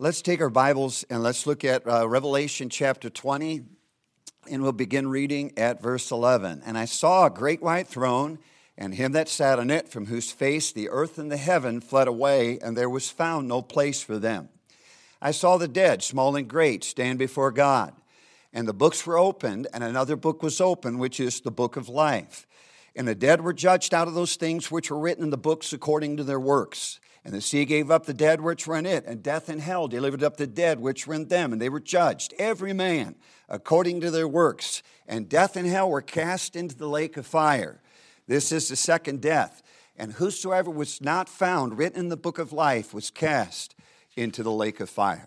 Let's take our Bibles and let's look at Revelation chapter 20, and we'll begin reading at verse 11. And I saw a great white throne, and him that sat on it, from whose face the earth and the heaven fled away, and there was found no place for them. I saw the dead, small and great, stand before God. And the books were opened, and another book was opened, which is the book of life. And the dead were judged out of those things which were written in the books according to their works. And the sea gave up the dead which were in it, and death and hell delivered up the dead which were in them, and they were judged, every man, according to their works. And death and hell were cast into the lake of fire. This is the second death. And whosoever was not found written in the book of life was cast into the lake of fire.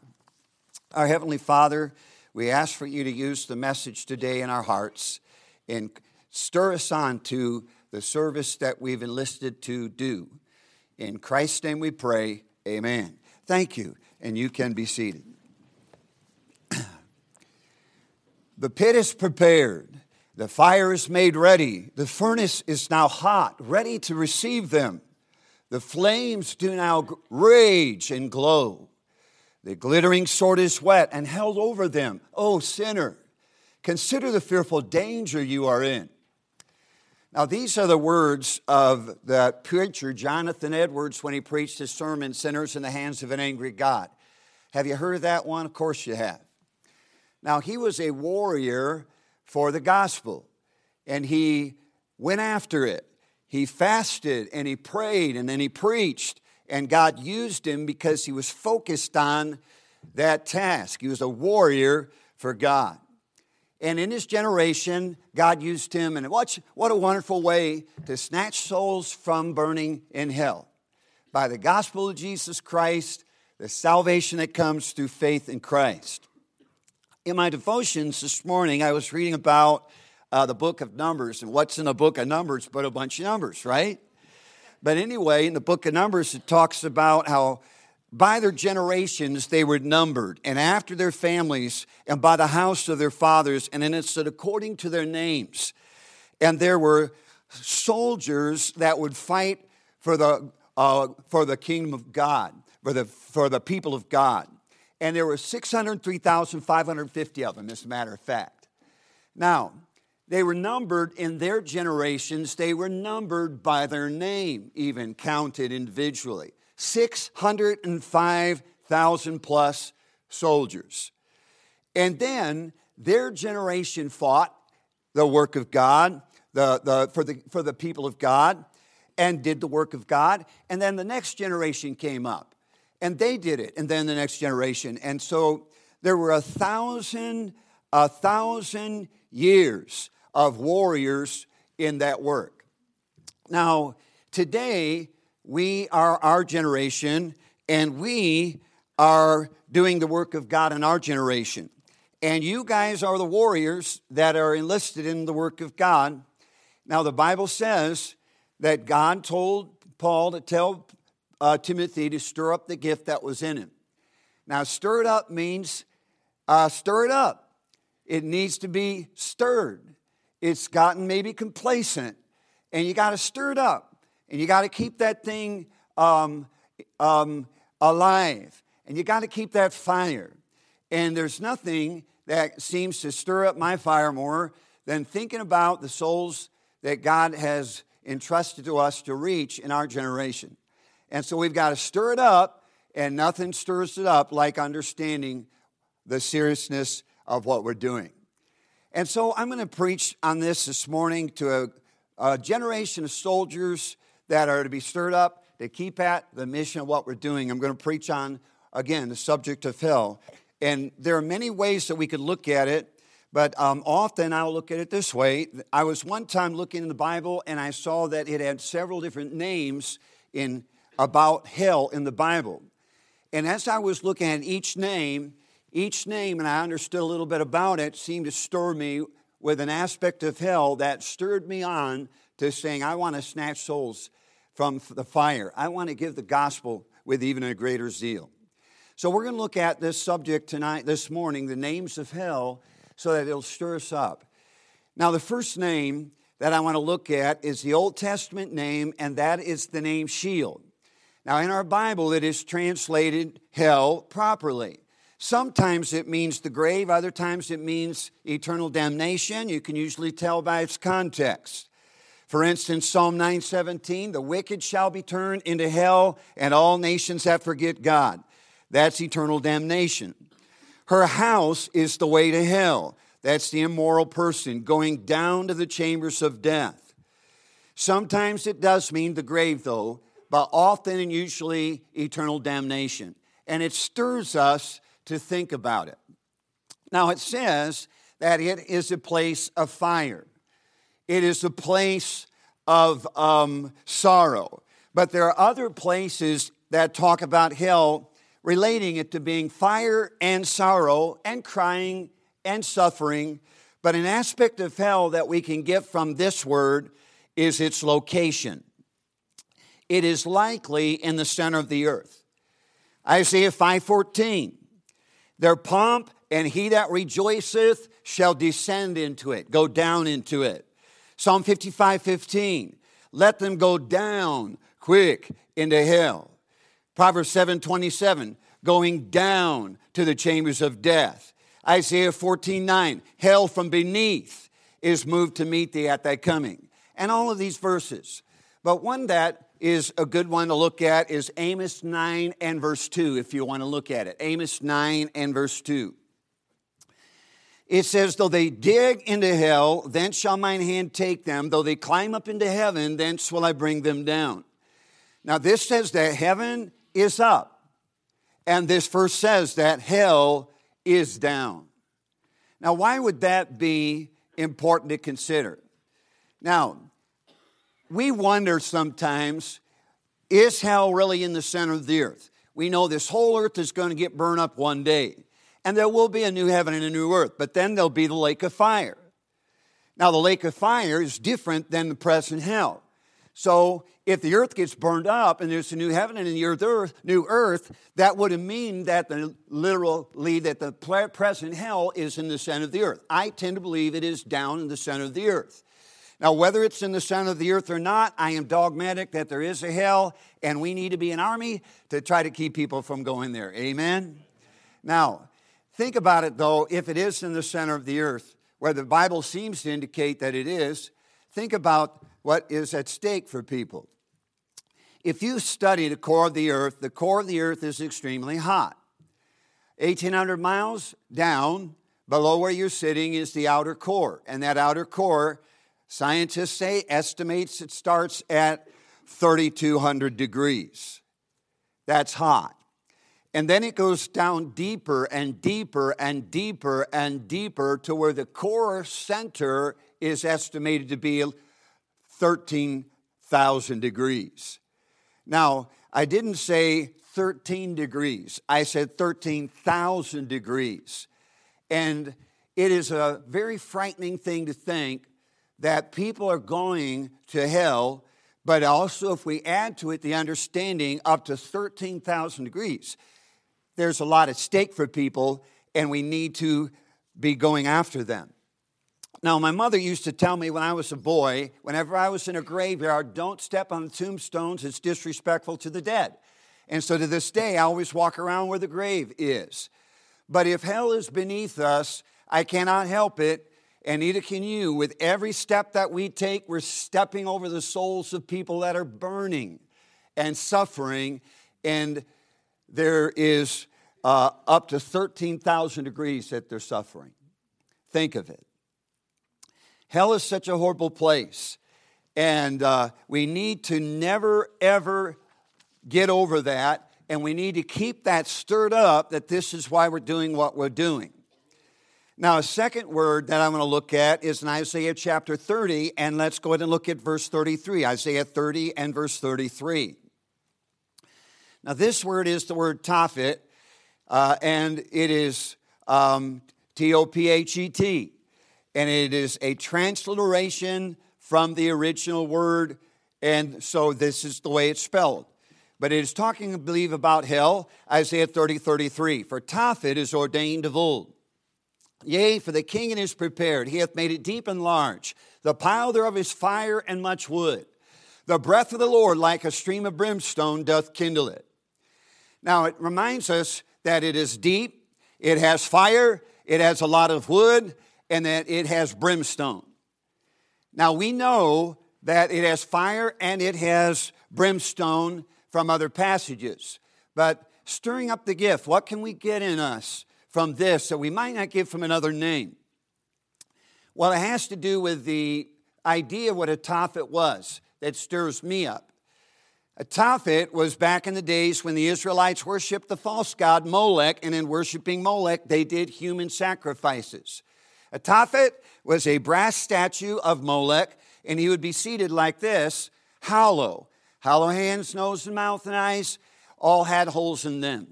Our Heavenly Father, we ask for you to use the message today in our hearts and stir us on to the service that we've enlisted to do. In Christ's name we pray, amen. Thank you, and you can be seated. The pit is prepared, the fire is made ready, the furnace is now hot, ready to receive them. The flames do now rage and glow. The glittering sword is wet and held over them. O sinner, consider the fearful danger you are in. Now, these are the words of the preacher Jonathan Edwards when he preached his sermon, Sinners in the Hands of an Angry God. Have you heard that one? Of course you have. Now, he was a warrior for the gospel, and he went after it. He fasted and he prayed and then he preached, and God used him because he was focused on that task. He was a warrior for God. And in his generation, God used him, and what a wonderful way to snatch souls from burning in hell. By the gospel of Jesus Christ, the salvation that comes through faith in Christ. In my devotions this morning, I was reading about the book of Numbers, and what's in the book of Numbers but a bunch of numbers, right? But anyway, in the book of Numbers, it talks about how by their generations they were numbered, and after their families, and by the house of their fathers, and then it said according to their names. And there were soldiers that would fight for the kingdom of God, for the people of God. And there were 603,550 of them, as a matter of fact. Now, they were numbered in their generations. They were numbered by their name, even counted individually. 605,000 plus soldiers. And then their generation fought the work of God, for the people of God, and did the work of God. And then the next generation came up, and they did it. And then the next generation. And so there were a thousand years of warriors in that work. Now, today, we are our generation, and we are doing the work of God in our generation. And you guys are the warriors that are enlisted in the work of God. Now, the Bible says that God told Paul to tell Timothy to stir up the gift that was in him. Now, stir it up means stir it up. It needs to be stirred. It's gotten maybe complacent, and you got to stir it up, and you got to keep that thing alive, and you got to keep that fire. And there's nothing that seems to stir up my fire more than thinking about the souls that God has entrusted to us to reach in our generation. And so we've got to stir it up, and nothing stirs it up like understanding the seriousness of what we're doing. And so I'm going to preach on this morning to a generation of soldiers that are to be stirred up to keep at the mission of what we're doing. I'm going to preach on, again, the subject of hell. And there are many ways that we could look at it, but often I'll look at it this way. I was one time looking in the Bible, and I saw that it had several different names in about hell in the Bible. And as I was looking at each name, and I understood a little bit about it, seemed to stir me with an aspect of hell that stirred me on to saying, I want to snatch souls from the fire. I want to give the gospel with even a greater zeal. So we're going to look at this subject this morning, the names of hell, so that it'll stir us up. Now, the first name that I want to look at is the Old Testament name, and that is the name Sheol. Now, in our Bible, it is translated hell properly. Sometimes it means the grave. Other times it means eternal damnation. You can usually tell by its context. For instance, Psalm 9:17, the wicked shall be turned into hell, and all nations that forget God. That's eternal damnation. Her house is the way to hell. That's the immoral person going down to the chambers of death. Sometimes it does mean the grave, though, but often and usually eternal damnation. And it stirs us to think about it. Now, it says that it is a place of fire. It is a place of sorrow. But there are other places that talk about hell, relating it to being fire and sorrow and crying and suffering. But an aspect of hell that we can get from this word is its location. It is likely in the center of the earth. Isaiah 5:14, their pomp and he that rejoiceth shall descend into it, go down into it. Psalm 55:15, let them go down quick into hell. Proverbs 7:27, going down to the chambers of death. Isaiah 14:9, hell from beneath is moved to meet thee at thy coming. And all of these verses. But one that is a good one to look at is Amos 9 and verse 2, if you want to look at it. Amos 9 and verse 2. It says, though they dig into hell, thence shall mine hand take them. Though they climb up into heaven, thence will I bring them down. Now this says that heaven is up. And this verse says that hell is down. Now why would that be important to consider? Now, we wonder sometimes, is hell really in the center of the earth? We know this whole earth is going to get burned up one day. And there will be a new heaven and a new earth. But then there'll be the lake of fire. Now the lake of fire is different than the present hell. So if the earth gets burned up and there's a new heaven and a new earth, that would mean that the present hell is in the center of the earth. I tend to believe it is down in the center of the earth. Now, whether it's in the center of the earth or not, I am dogmatic that there is a hell, and we need to be an army to try to keep people from going there. Amen? Now, think about it, though. If it is in the center of the earth, where the Bible seems to indicate that it is, think about what is at stake for people. If you study the core of the earth is extremely hot. 1,800 miles down, below where you're sitting, is the outer core, and that outer core, scientists say, estimates it starts at 3,200 degrees. That's hot. And then it goes down deeper and deeper and deeper and deeper to where the core center is estimated to be 13,000 degrees. Now, I didn't say 13 degrees. I said 13,000 degrees. And it is a very frightening thing to think that people are going to hell, but also if we add to it the understanding up to 13,000 degrees, there's a lot at stake for people, and we need to be going after them. Now, my mother used to tell me when I was a boy, whenever I was in a graveyard, don't step on the tombstones, it's disrespectful to the dead. And so to this day, I always walk around where the grave is. But if hell is beneath us, I cannot help it. And neither can you. With every step that we take, we're stepping over the souls of people that are burning and suffering. And there is up to 13,000 degrees that they're suffering. Think of it. Hell is such a horrible place. And we need to never, ever get over that. And we need to keep that stirred up that this is why we're doing what we're doing. Now, a second word that I'm going to look at is in Isaiah chapter 30, and let's go ahead and look at verse 33, Isaiah 30 and verse 33. Now, this word is the word Tophet, and it is T-O-P-H-E-T, and it is a transliteration from the original word, and so this is the way it's spelled. But it is talking, I believe, about hell, Isaiah 30, 33, for Tophet is ordained of old. Yea, for the king is prepared, he hath made it deep and large. The pile thereof is fire and much wood. The breath of the Lord, like a stream of brimstone, doth kindle it. Now, it reminds us that it is deep, it has fire, it has a lot of wood, and that it has brimstone. Now, we know that it has fire and it has brimstone from other passages. But stirring up the gift, what can we get in us from this that we might not get from another name? Well, it has to do with the idea of what a Tophet was that stirs me up. A Tophet was back in the days when the Israelites worshiped the false god Molech, and in worshiping Molech, they did human sacrifices. A Tophet was a brass statue of Molech, and he would be seated like this, hollow hands, nose and mouth and eyes, all had holes in them.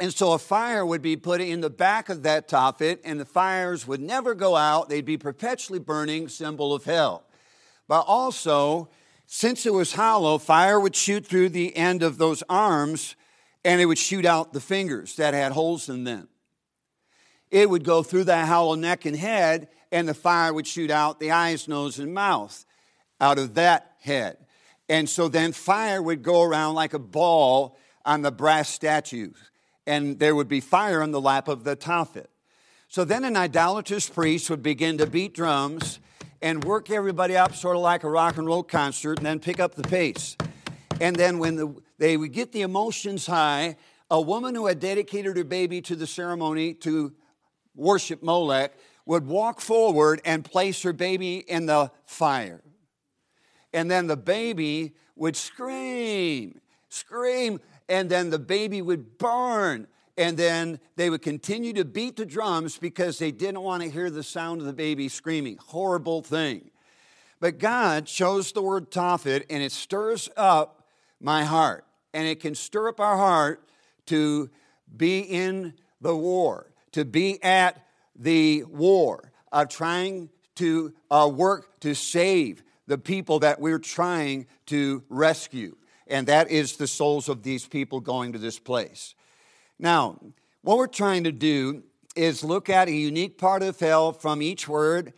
And so a fire would be put in the back of that Tophet, and the fires would never go out. They'd be perpetually burning, symbol of hell. But also, since it was hollow, fire would shoot through the end of those arms, and it would shoot out the fingers that had holes in them. It would go through that hollow neck and head, and the fire would shoot out the eyes, nose, and mouth out of that head. And so then fire would go around like a ball on the brass statues, and there would be fire on the lap of the Tophet. So then an idolatrous priest would begin to beat drums and work everybody up sort of like a rock and roll concert, and then pick up the pace. And then when they would get the emotions high, a woman who had dedicated her baby to the ceremony to worship Molech would walk forward and place her baby in the fire. And then the baby would scream, and then the baby would burn. And then they would continue to beat the drums because they didn't want to hear the sound of the baby screaming. Horrible thing. But God chose the word Tophet, and it stirs up my heart. And it can stir up our heart to be in the war, to be at the war of trying to work to save the people that we're trying to rescue. And that is the souls of these people going to this place. Now, what we're trying to do is look at a unique part of hell from each word,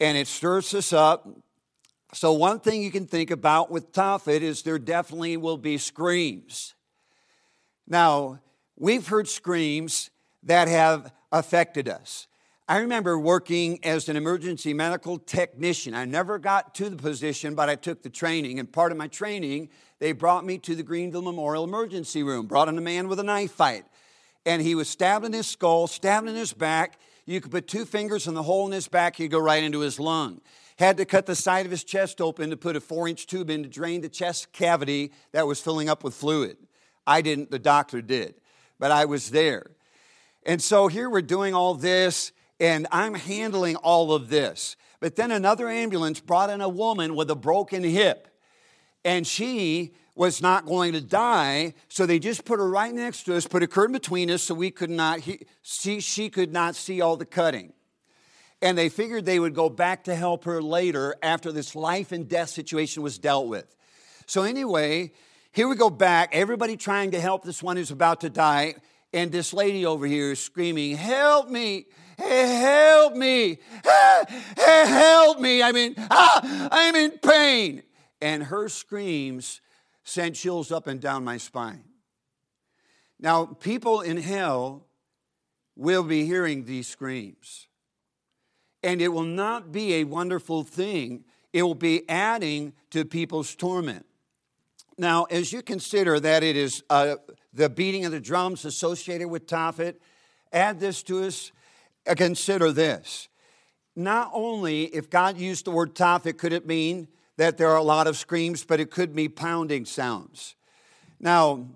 and it stirs us up. So one thing you can think about with Tophet is there definitely will be screams. Now, we've heard screams that have affected us. I remember working as an emergency medical technician. I never got to the position, but I took the training. And part of my training, they brought me to the Greenville Memorial Emergency Room, brought in a man with a knife fight. And he was stabbed in his skull, stabbed in his back. You could put two fingers in the hole in his back, he'd go right into his lung. Had to cut the side of his chest open to put a 4-inch tube in to drain the chest cavity that was filling up with fluid. I didn't, the doctor did, but I was there. And so here we're doing all this, and I'm handling all of this. But then another ambulance brought in a woman with a broken hip, and she was not going to die, so they just put her right next to us, put a curtain between us so we could not see, she could not see all the cutting. And they figured they would go back to help her later after this life and death situation was dealt with. So anyway, here we go back, everybody trying to help this one who's about to die, and this lady over here is screaming, "Help me, help me, help me, I'm in pain." And her screams sent chills up and down my spine. Now, people in hell will be hearing these screams. And it will not be a wonderful thing. It will be adding to people's torment. Now, as you consider that it is the beating of the drums associated with Tophet, add this to us, consider this. Not only, if God used the word Tophet, could it mean that there are a lot of screams, but it could be pounding sounds. Now,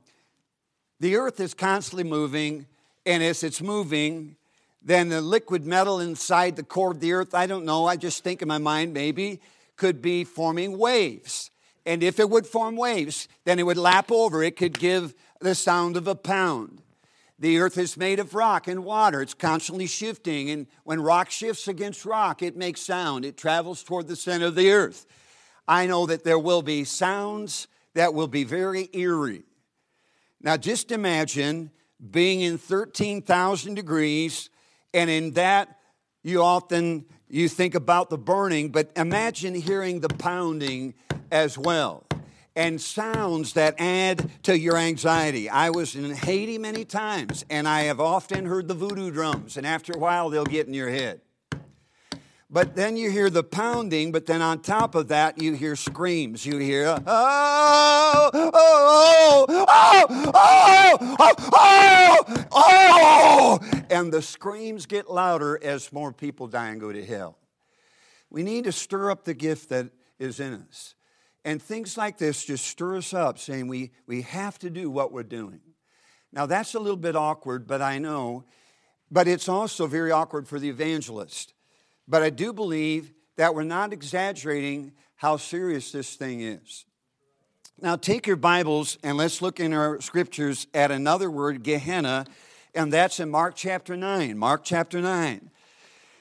the earth is constantly moving, and as it's moving, then the liquid metal inside the core of the earth, I don't know, I just think in my mind maybe, could be forming waves. And if it would form waves, then it would lap over. It could give the sound of a pound. The earth is made of rock and water. It's constantly shifting. And when rock shifts against rock, it makes sound. It travels toward the center of the earth. I know that there will be sounds that will be very eerie. Now, just imagine being in 13,000 degrees, and in that you think about the burning, but imagine hearing the pounding as well, and sounds that add to your anxiety. I was in Haiti many times, and I have often heard the voodoo drums, and after a while they'll get in your head. But then you hear the pounding, but then on top of that, you hear screams. You hear, oh, oh, oh, oh, oh, oh, oh, oh. And the screams get louder as more people die and go to hell. We need to stir up the gift that is in us. And things like this just stir us up, saying we have to do what we're doing. Now, that's a little bit awkward, but I know. But it's also very awkward for the evangelist. But I do believe that we're not exaggerating how serious this thing is. Now take your Bibles and let's look in our scriptures at another word, Gehenna, and that's in Mark chapter 9. Mark chapter 9.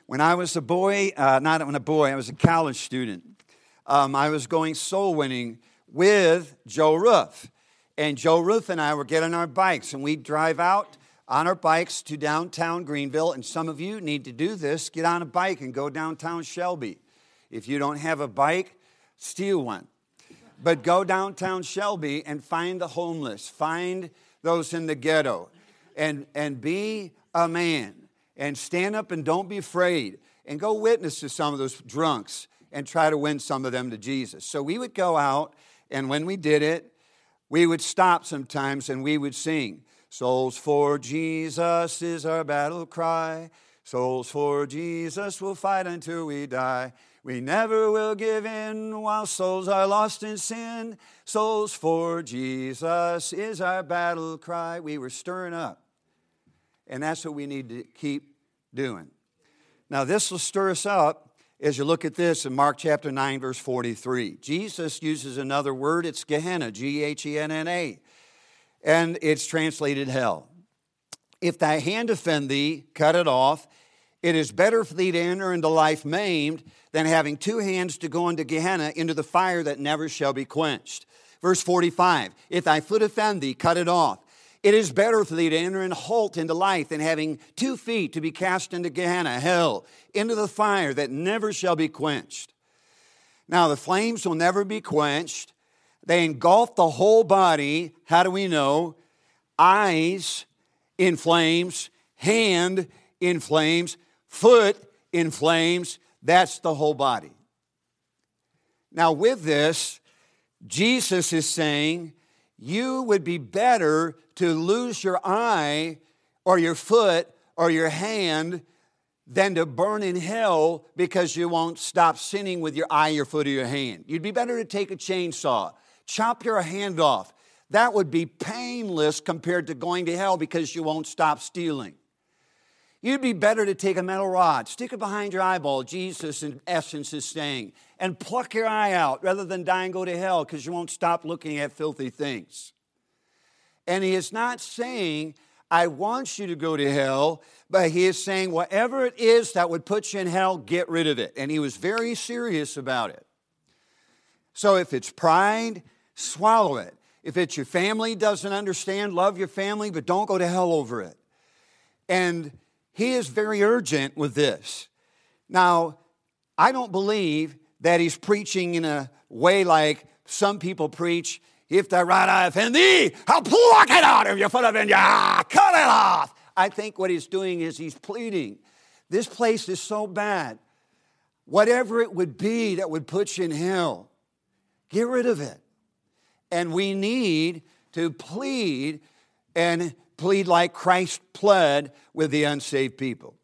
When I was a boy, I was a college student. I was going soul winning with Joe Ruff. And Joe Ruff and I were getting our bikes, and we'd drive out on our bikes to downtown Greenville, and some of you need to do this. Get on a bike and go downtown Shelby. If you don't have a bike, steal one. But go downtown Shelby and find the homeless. Find those in the ghetto. And be a man. And stand up and don't be afraid. And go witness to some of those drunks and try to win some of them to Jesus. So we would go out, and when we did it, we would stop sometimes and we would sing. Souls for Jesus is our battle cry. Souls for Jesus will fight until we die. We never will give in while souls are lost in sin. Souls for Jesus is our battle cry. We were stirring up. And that's what we need to keep doing. Now this will stir us up as you look at this in Mark chapter 9 verse 43. Jesus uses another word. It's Gehenna, G-H-E-N-N-A. And it's translated hell. If thy hand offend thee, cut it off. It is better for thee to enter into life maimed than having two hands to go into Gehenna, into the fire that never shall be quenched. Verse 45, if thy foot offend thee, cut it off. It is better for thee to enter and halt into life than having 2 feet to be cast into Gehenna, hell, into the fire that never shall be quenched. Now the flames will never be quenched. They engulf the whole body. How do we know? Eyes in flames, hand in flames, foot in flames. That's the whole body. Now with this, Jesus is saying, you would be better to lose your eye or your foot or your hand than to burn in hell because you won't stop sinning with your eye, your foot, or your hand. You'd be better to take a chainsaw, chop your hand off. That would be painless compared to going to hell because you won't stop stealing. You'd be better to take a metal rod, stick it behind your eyeball, Jesus in essence is saying, and pluck your eye out rather than die and go to hell because you won't stop looking at filthy things. And he is not saying, I want you to go to hell, but he is saying, whatever it is that would put you in hell, get rid of it. And he was very serious about it. So if it's pride, swallow it. If it's your family doesn't understand, love your family, but don't go to hell over it. And he is very urgent with this. Now, I don't believe that he's preaching in a way like some people preach, if thy right eye offend thee, I'll pluck it out of your foot offend you, cut it off. I think what he's doing is he's pleading. This place is so bad. Whatever it would be that would put you in hell, get rid of it. And we need to plead and plead like Christ pled with the unsaved people.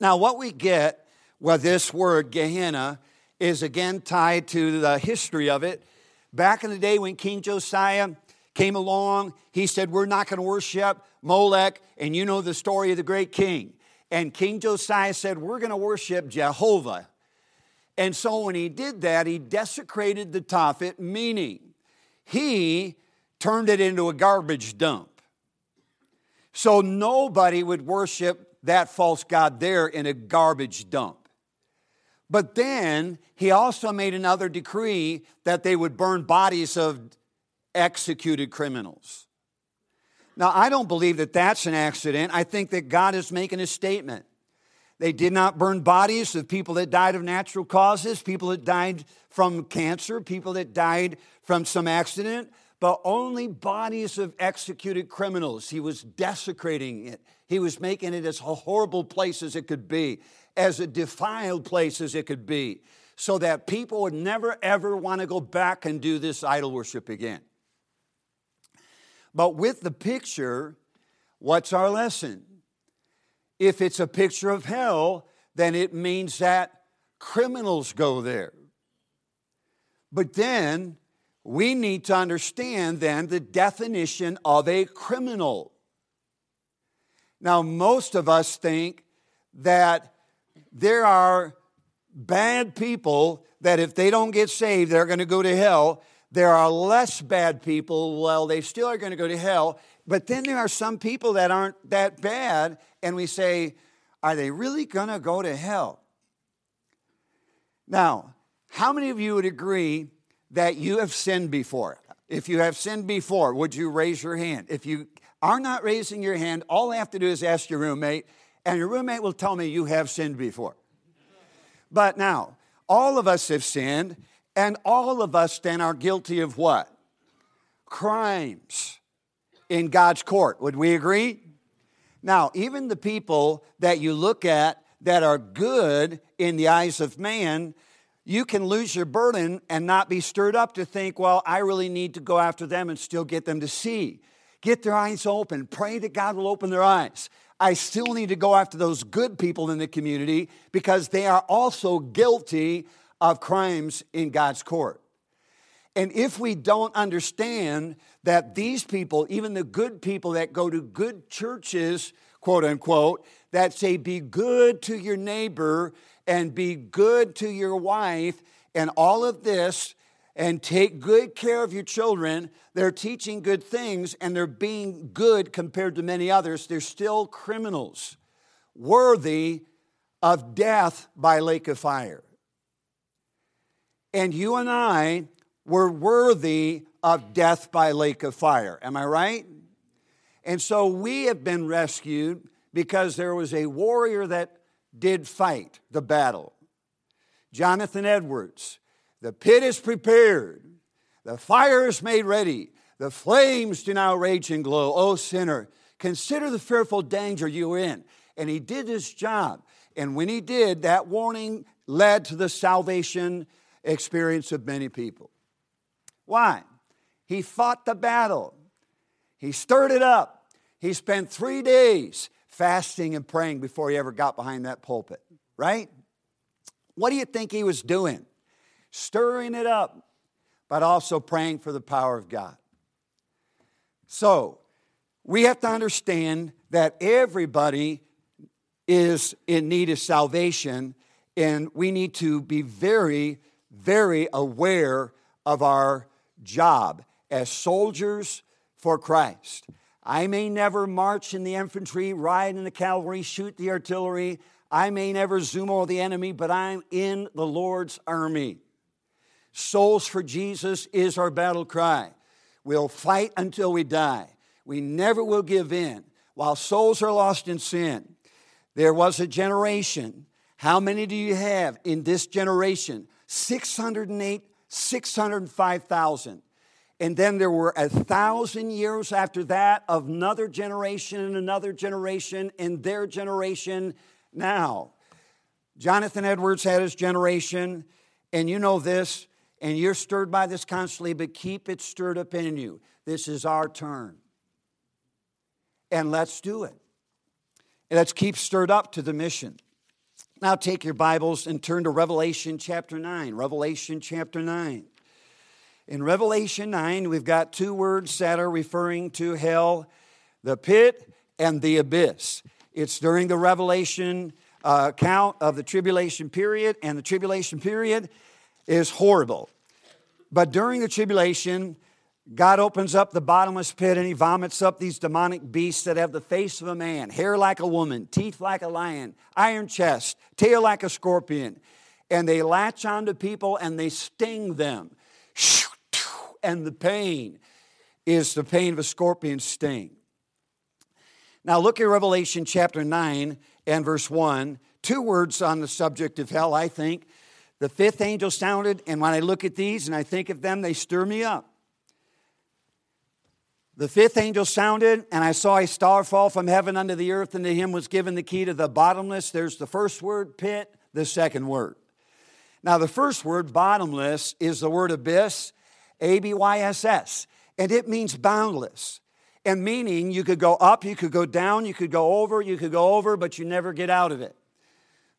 Now, what we get with this word, Gehenna, is again tied to the history of it. Back in the day when King Josiah came along, he said, we're not going to worship Molech, and you know the story of the great king. And King Josiah said, we're going to worship Jehovah. And so when he did that, he desecrated the Tophet, meaning he turned it into a garbage dump. So nobody would worship that false god there in a garbage dump. But then he also made another decree that they would burn bodies of executed criminals. Now, I don't believe that that's an accident. I think that God is making a statement They did not burn bodies of people that died of natural causes, people that died from cancer, people that died from some accident, but only bodies of executed criminals. He was desecrating it. He was making it as horrible place as it could be, as a defiled place as it could be, so that people would never, ever want to go back and do this idol worship again. But with the picture, what's our lesson? If it's a picture of hell, then it means that criminals go there. But then we need to understand then the definition of a criminal. Now, most of us think that there are bad people that if they don't get saved, they're going to go to hell. There are less bad people, well, they still are going to go to hell. But then there are some people that aren't that bad, and we say, are they really going to go to hell? Now, how many of you would agree that you have sinned before? If you have sinned before, would you raise your hand? If you are not raising your hand, all I have to do is ask your roommate, and your roommate will tell me you have sinned before. But now, all of us have sinned, and all of us then are guilty of what? Crimes in God's court. Would we agree? Now, even the people that you look at that are good in the eyes of man, you can lose your burden and not be stirred up to think, well, I really need to go after them and still get them to see. Get their eyes open. Pray that God will open their eyes. I still need to go after those good people in the community because they are also guilty of crimes in God's court. And if we don't understand that these people, even the good people that go to good churches, quote unquote, that say be good to your neighbor and be good to your wife and all of this and take good care of your children, they're teaching good things and they're being good compared to many others, they're still criminals worthy of death by lake of fire. And you and I were worthy of death by lake of fire. Am I right? And so we have been rescued because there was a warrior that did fight the battle. Jonathan Edwards. The pit is prepared. The fire is made ready. The flames do now rage and glow. O sinner, consider the fearful danger you are in. And he did his job. And when he did, that warning led to the salvation experience of many people. Why? He fought the battle. He stirred it up. He spent 3 days fasting and praying before he ever got behind that pulpit, right? What do you think he was doing? Stirring it up, but also praying for the power of God. So, we have to understand that everybody is in need of salvation, and we need to be very aware of our job as soldiers for Christ. I may never march in the infantry, ride in the cavalry, shoot the artillery. I may never zoom over the enemy, but I'm in the Lord's army. Souls for Jesus is our battle cry. We'll fight until we die. We never will give in. While souls are lost in sin, there was a generation. How many do you have in this generation? 608, 605,000. And then there were 1,000 years after that of another generation and another generation and their generation now. Jonathan Edwards had his generation, and you know this, and you're stirred by this constantly, but keep it stirred up in you. This is our turn. And let's do it. And let's keep stirred up to the mission. Now take your Bibles and turn to Revelation chapter 9. Revelation chapter 9. In Revelation 9, we've got two words that are referring to hell, the pit and the abyss. It's during the Revelation account of the tribulation period, and the tribulation period is horrible. But during the tribulation, God opens up the bottomless pit and he vomits up these demonic beasts that have the face of a man, hair like a woman, teeth like a lion, iron chest, tail like a scorpion. And they latch onto people and they sting them. And the pain is the pain of a scorpion sting. Now look at Revelation chapter 9 and verse 1. Two words on the subject of hell, I think. The fifth angel sounded, and when I look at these and I think of them, they stir me up. The fifth angel sounded, and I saw a star fall from heaven unto the earth, and to him was given the key to the bottomless. There's the first word, pit, the second word. Now, the first word, bottomless, is the word abyss, A-B-Y-S-S, and it means boundless. And meaning you could go up, you could go down, you could go over, but you never get out of it.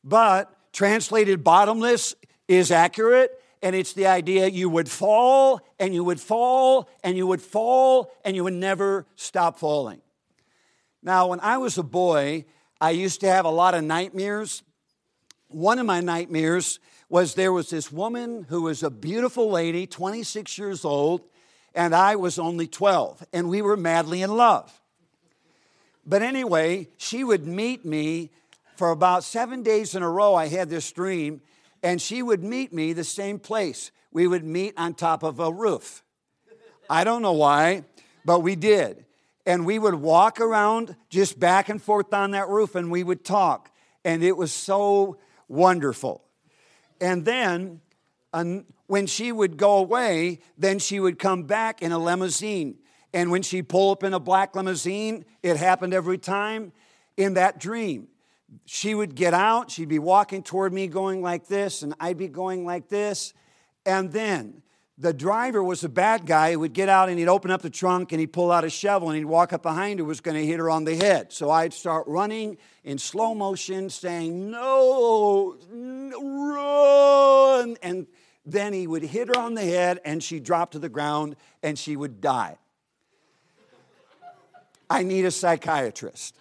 But translated bottomless is accurate. And it's the idea you would fall, and you would fall, and you would fall, and you would never stop falling. Now, when I was a boy, I used to have a lot of nightmares. One of my nightmares was there was this woman who was a beautiful lady, 26 years old, and I was only 12, and we were madly in love. But anyway, she would meet me for about 7 days in a row. I had this dream. And she would meet me the same place. We would meet on top of a roof. I don't know why, but we did. And we would walk around just back and forth on that roof, and we would talk. And it was so wonderful. And then when she would go away, then she would come back in a limousine. And when she'd pull up in a black limousine, it happened every time in that dream. She would get out, she'd be walking toward me going like this, and I'd be going like this. And then the driver was a bad guy who would get out and he'd open up the trunk and he'd pull out a shovel and he'd walk up behind her, was going to hit her on the head. So I'd start running in slow motion saying, "No, run!" And then he would hit her on the head and she'd drop to the ground and she would die. I need a psychiatrist.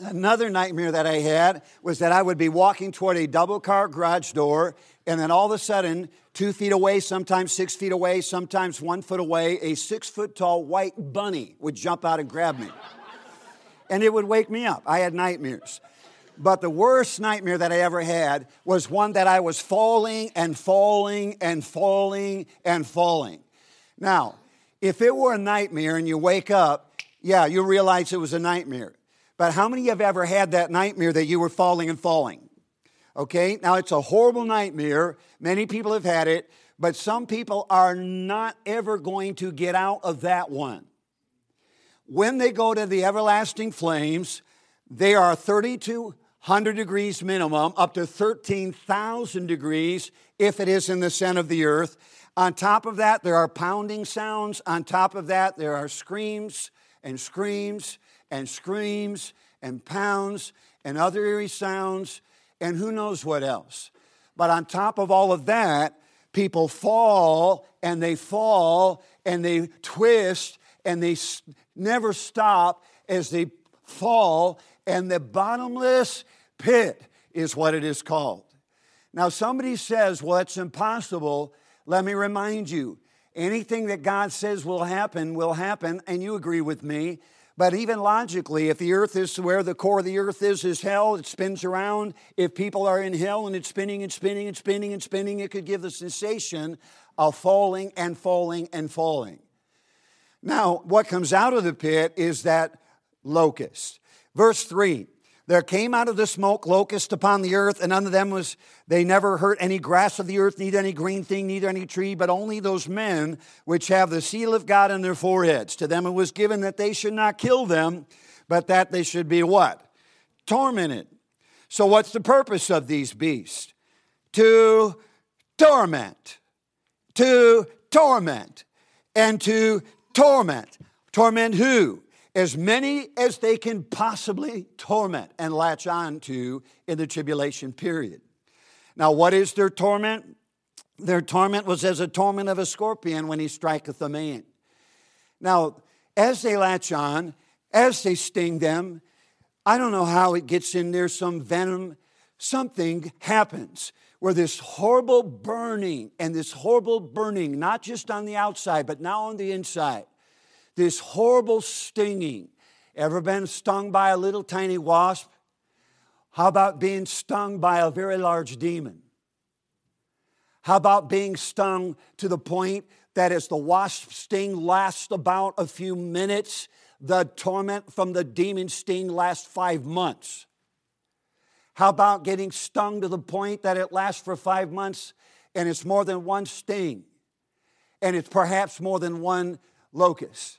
Another nightmare that I had was that I would be walking toward a double-car garage door, and then all of a sudden, 2 feet away, sometimes 6 feet away, sometimes 1 foot away, a 6-foot-tall white bunny would jump out and grab me. And it would wake me up. I had nightmares. But the worst nightmare that I ever had was one that I was falling and falling and falling and falling. Now, if it were a nightmare and you wake up, yeah, you realize it was a nightmare. But how many of you have ever had that nightmare that you were falling and falling? Okay, now it's a horrible nightmare. Many people have had it, but some people are not ever going to get out of that one. When they go to the everlasting flames, they are 3,200 degrees minimum, up to 13,000 degrees if it is in the center of the earth. On top of that, there are pounding sounds. On top of that, there are screams and screams and screams, and pounds, and other eerie sounds, and who knows what else. But on top of all of that, people fall, and they twist, and they never stop as they fall, and the bottomless pit is what it is called. Now, somebody says, well, it's impossible. Let me remind you, anything that God says will happen, and you agree with me. But even logically, if the earth is where the core of the earth is hell, it spins around. If people are in hell and it's spinning and spinning and spinning and spinning, it could give the sensation of falling and falling and falling. Now, what comes out of the pit is that locust. Verse 3, there came out of the smoke locust upon the earth, and unto them was they never hurt any grass of the earth, neither any green thing, neither any tree, but only those men which have the seal of God on their foreheads. To them it was given that they should not kill them, but that they should be what? Tormented. So what's the purpose of these beasts? To torment. To torment. And to torment. Torment who? As many as they can possibly torment and latch on to in the tribulation period. Now, what is their torment? Their torment was as a torment of a scorpion when he striketh a man. Now, as they latch on, as they sting them, I don't know how it gets in there, some venom, something happens where this horrible burning, and this horrible burning, not just on the outside, but now on the inside, this horrible stinging. Ever been stung by a little tiny wasp? How about being stung by a very large demon? How about being stung to the point that as the wasp sting lasts about a few minutes, the torment from the demon sting lasts 5 months. How about getting stung to the point that it lasts for 5 months and it's more than one sting and it's perhaps more than one locust?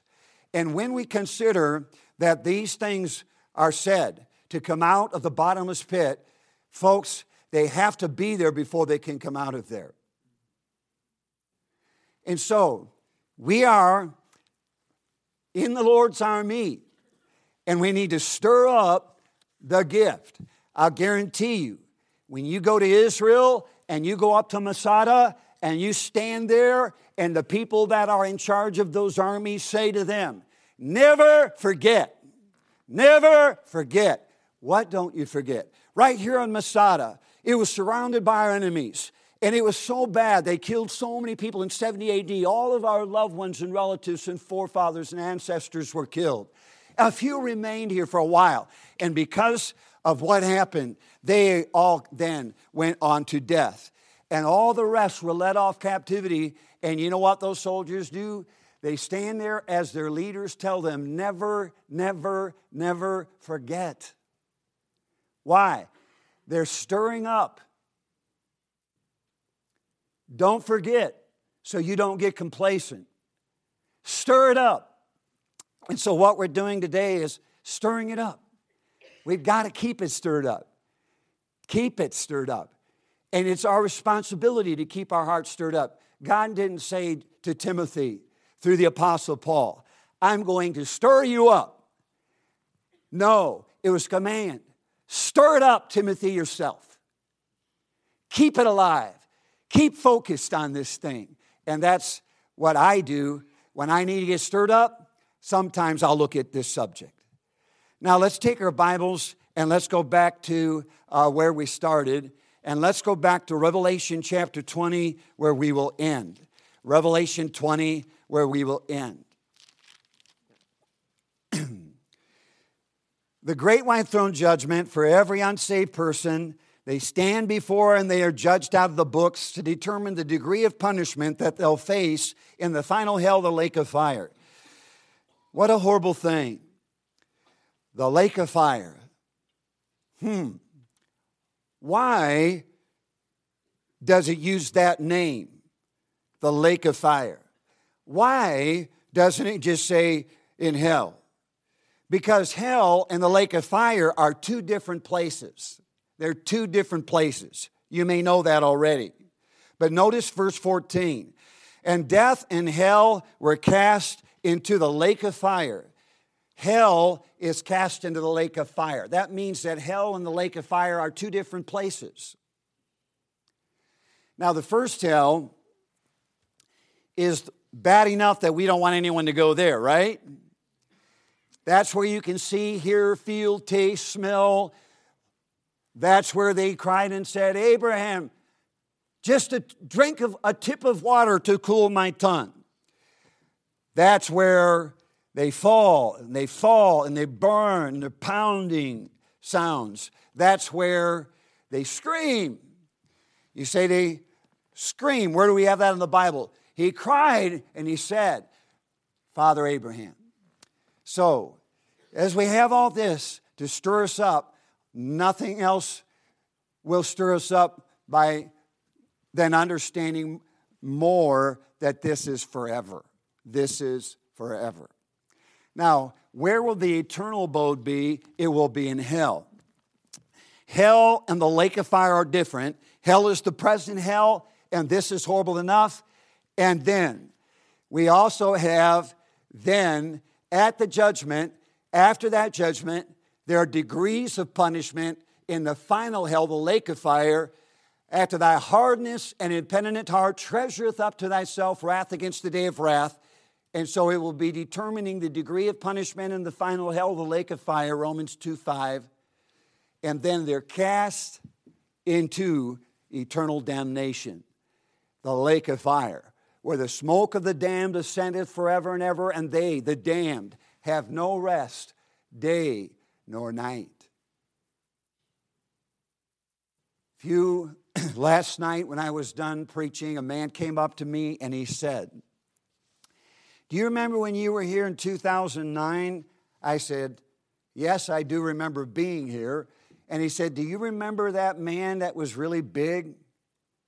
And when we consider that these things are said to come out of the bottomless pit, folks, they have to be there before they can come out of there. And so we are in the Lord's army, and we need to stir up the gift. I'll guarantee you, when you go to Israel and you go up to Masada and you stand there and the people that are in charge of those armies say to them, never forget. What don't you forget? Right here on Masada, it was surrounded by our enemies. And it was so bad, they killed so many people in 70 AD. All of our loved ones and relatives and forefathers and ancestors were killed. A few remained here for a while. And because of what happened, they all then went on to death. And all the rest were led off captivity. And you know what those soldiers do? They stand there as their leaders tell them, never forget. Why? They're stirring up. Don't forget, so you don't get complacent. Stir it up. And so what we're doing today is stirring it up. We've got to keep it stirred up. Keep it stirred up. And it's our responsibility to keep our hearts stirred up. God didn't say to Timothy through the Apostle Paul, I'm going to stir you up. No, it was command. Stir it up, Timothy, yourself. Keep it alive. Keep focused on this thing. And that's what I do. When I need to get stirred up, sometimes I'll look at this subject. Now let's take our Bibles and let's go back to where we started. And let's go back to Revelation chapter 20 where we will end. Revelation 20 where we will end. The great white throne judgment for every unsaved person. They stand before and they are judged out of the books to determine the degree of punishment that they'll face in the final hell, the lake of fire. What a horrible thing. The lake of fire. Why does it use that name? The lake of fire. Why doesn't it just say in hell? Because hell and the lake of fire are two different places. They're two different places. You may know that already. But notice verse 14. And death and hell were cast into the lake of fire. Hell is cast into the lake of fire. That means that hell and the lake of fire are two different places. Now, the first hell is bad enough that we don't want anyone to go there, right? That's where you can see, hear, feel, taste, smell. That's where they cried and said, Abraham, just a drink of a tip of water to cool my tongue. That's where they fall, and they fall, and they burn, and they're pounding sounds. That's where they scream. You say they scream. Where do we have that in the Bible? He cried, and he said, Father Abraham. So, as we have all this to stir us up, nothing else will stir us up than understanding more that this is forever. This is forever. Now, where will the eternal abode be? It will be in hell. Hell and the lake of fire are different. Hell is the present hell, and this is horrible enough. And then, we also have then at the judgment, after that judgment, there are degrees of punishment in the final hell, the lake of fire. After thy hardness and impenitent heart treasureth up to thyself wrath against the day of wrath. And so it will be determining the degree of punishment in the final hell, the lake of fire, Romans 2:5. And then they're cast into eternal damnation, the lake of fire, where the smoke of the damned ascendeth forever and ever, and they, the damned, have no rest day nor night. Last night when I was done preaching, a man came up to me and he said, Do you remember when you were here in 2009? I said, yes, I do remember being here. And he said, do you remember that man that was really big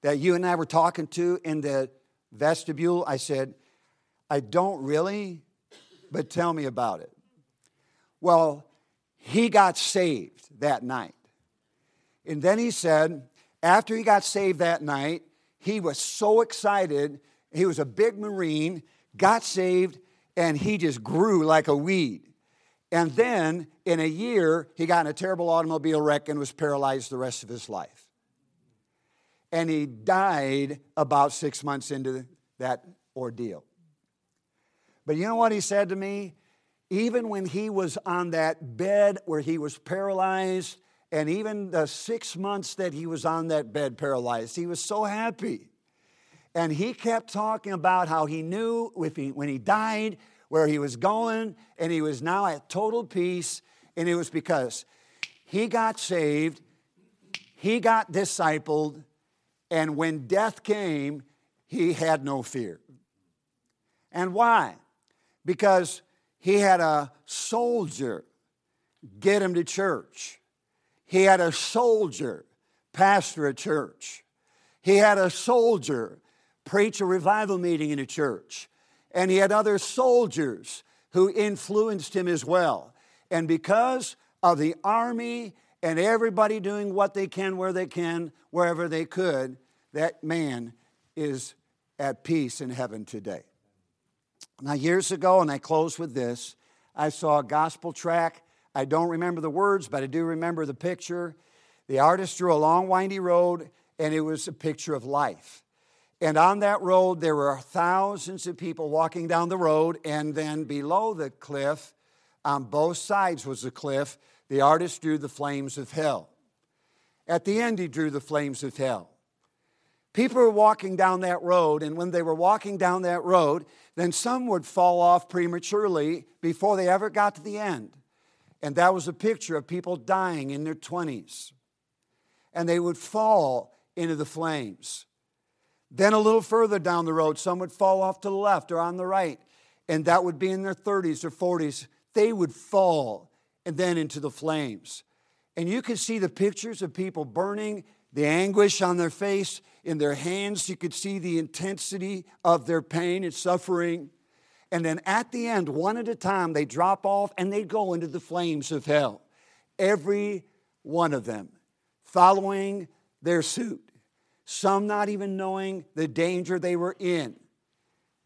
that you and I were talking to in the vestibule? I said, I don't really, but tell me about it. Well, he got saved that night. And then he said, after he got saved that night, he was so excited. He was a big Marine, got saved, and he just grew like a weed. And then, in a year, he got in a terrible automobile wreck and was paralyzed the rest of his life. And he died about 6 months into that ordeal. But you know what he said to me? Even when he was on that bed where he was paralyzed, and even the 6 months that he was on that bed paralyzed, he was so happy. And he kept talking about how he knew when he died where he was going, and he was now at total peace, and it was because he got saved, he got discipled, and when death came, he had no fear. And why? Because he had a soldier get him to church. He had a soldier pastor a church. He had a soldier preach a revival meeting in a church. And he had other soldiers who influenced him as well. And because of the army and everybody doing what they can, where they can, wherever they could, that man is at peace in heaven today. Now, years ago, and I close with this, I saw a gospel track. I don't remember the words, but I do remember the picture. The artist drew a long, windy road, and it was a picture of life. And on that road, there were thousands of people walking down the road, and then below the cliff, on both sides was the cliff, the artist drew the flames of hell. At the end, he drew the flames of hell. People were walking down that road, and when they were walking down that road, then some would fall off prematurely before they ever got to the end. And that was a picture of people dying in their 20s. And they would fall into the flames. Then a little further down the road, some would fall off to the left or on the right, and that would be in their 30s or 40s. They would fall and then into the flames. And you could see the pictures of people burning, the anguish on their face, in their hands. You could see the intensity of their pain and suffering. And then at the end, one at a time, they drop off and they go into the flames of hell. Every one of them following their suit. Some not even knowing the danger they were in.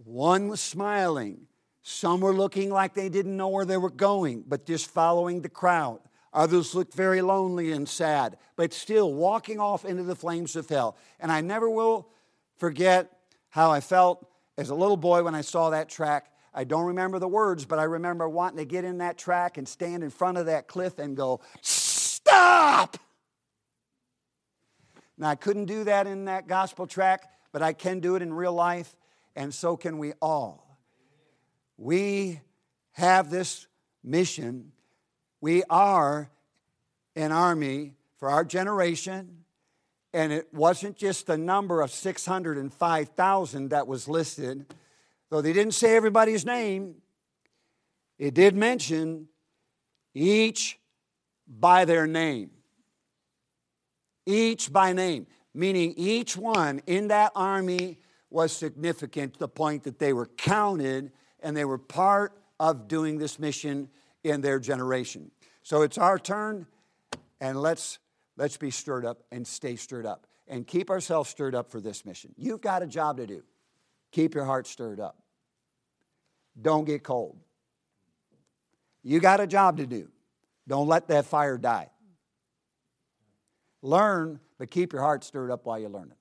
One was smiling. Some were looking like they didn't know where they were going, but just following the crowd. Others looked very lonely and sad, but still walking off into the flames of hell. And I never will forget how I felt as a little boy when I saw that track. I don't remember the words, but I remember wanting to get in that track and stand in front of that cliff and go, "Stop!" Now, I couldn't do that in that gospel track, but I can do it in real life, and so can we all. We have this mission. We are an army for our generation, and it wasn't just the number of 605,000 that was listed, though they didn't say everybody's name. It did mention each by their name. Each by name, meaning each one in that army was significant to the point that they were counted and they were part of doing this mission in their generation. So it's our turn, and let's be stirred up and stay stirred up and keep ourselves stirred up for this mission. You've got a job to do. Keep your heart stirred up. Don't get cold. You got a job to do. Don't let that fire die. Learn, but keep your heart stirred up while you learn it.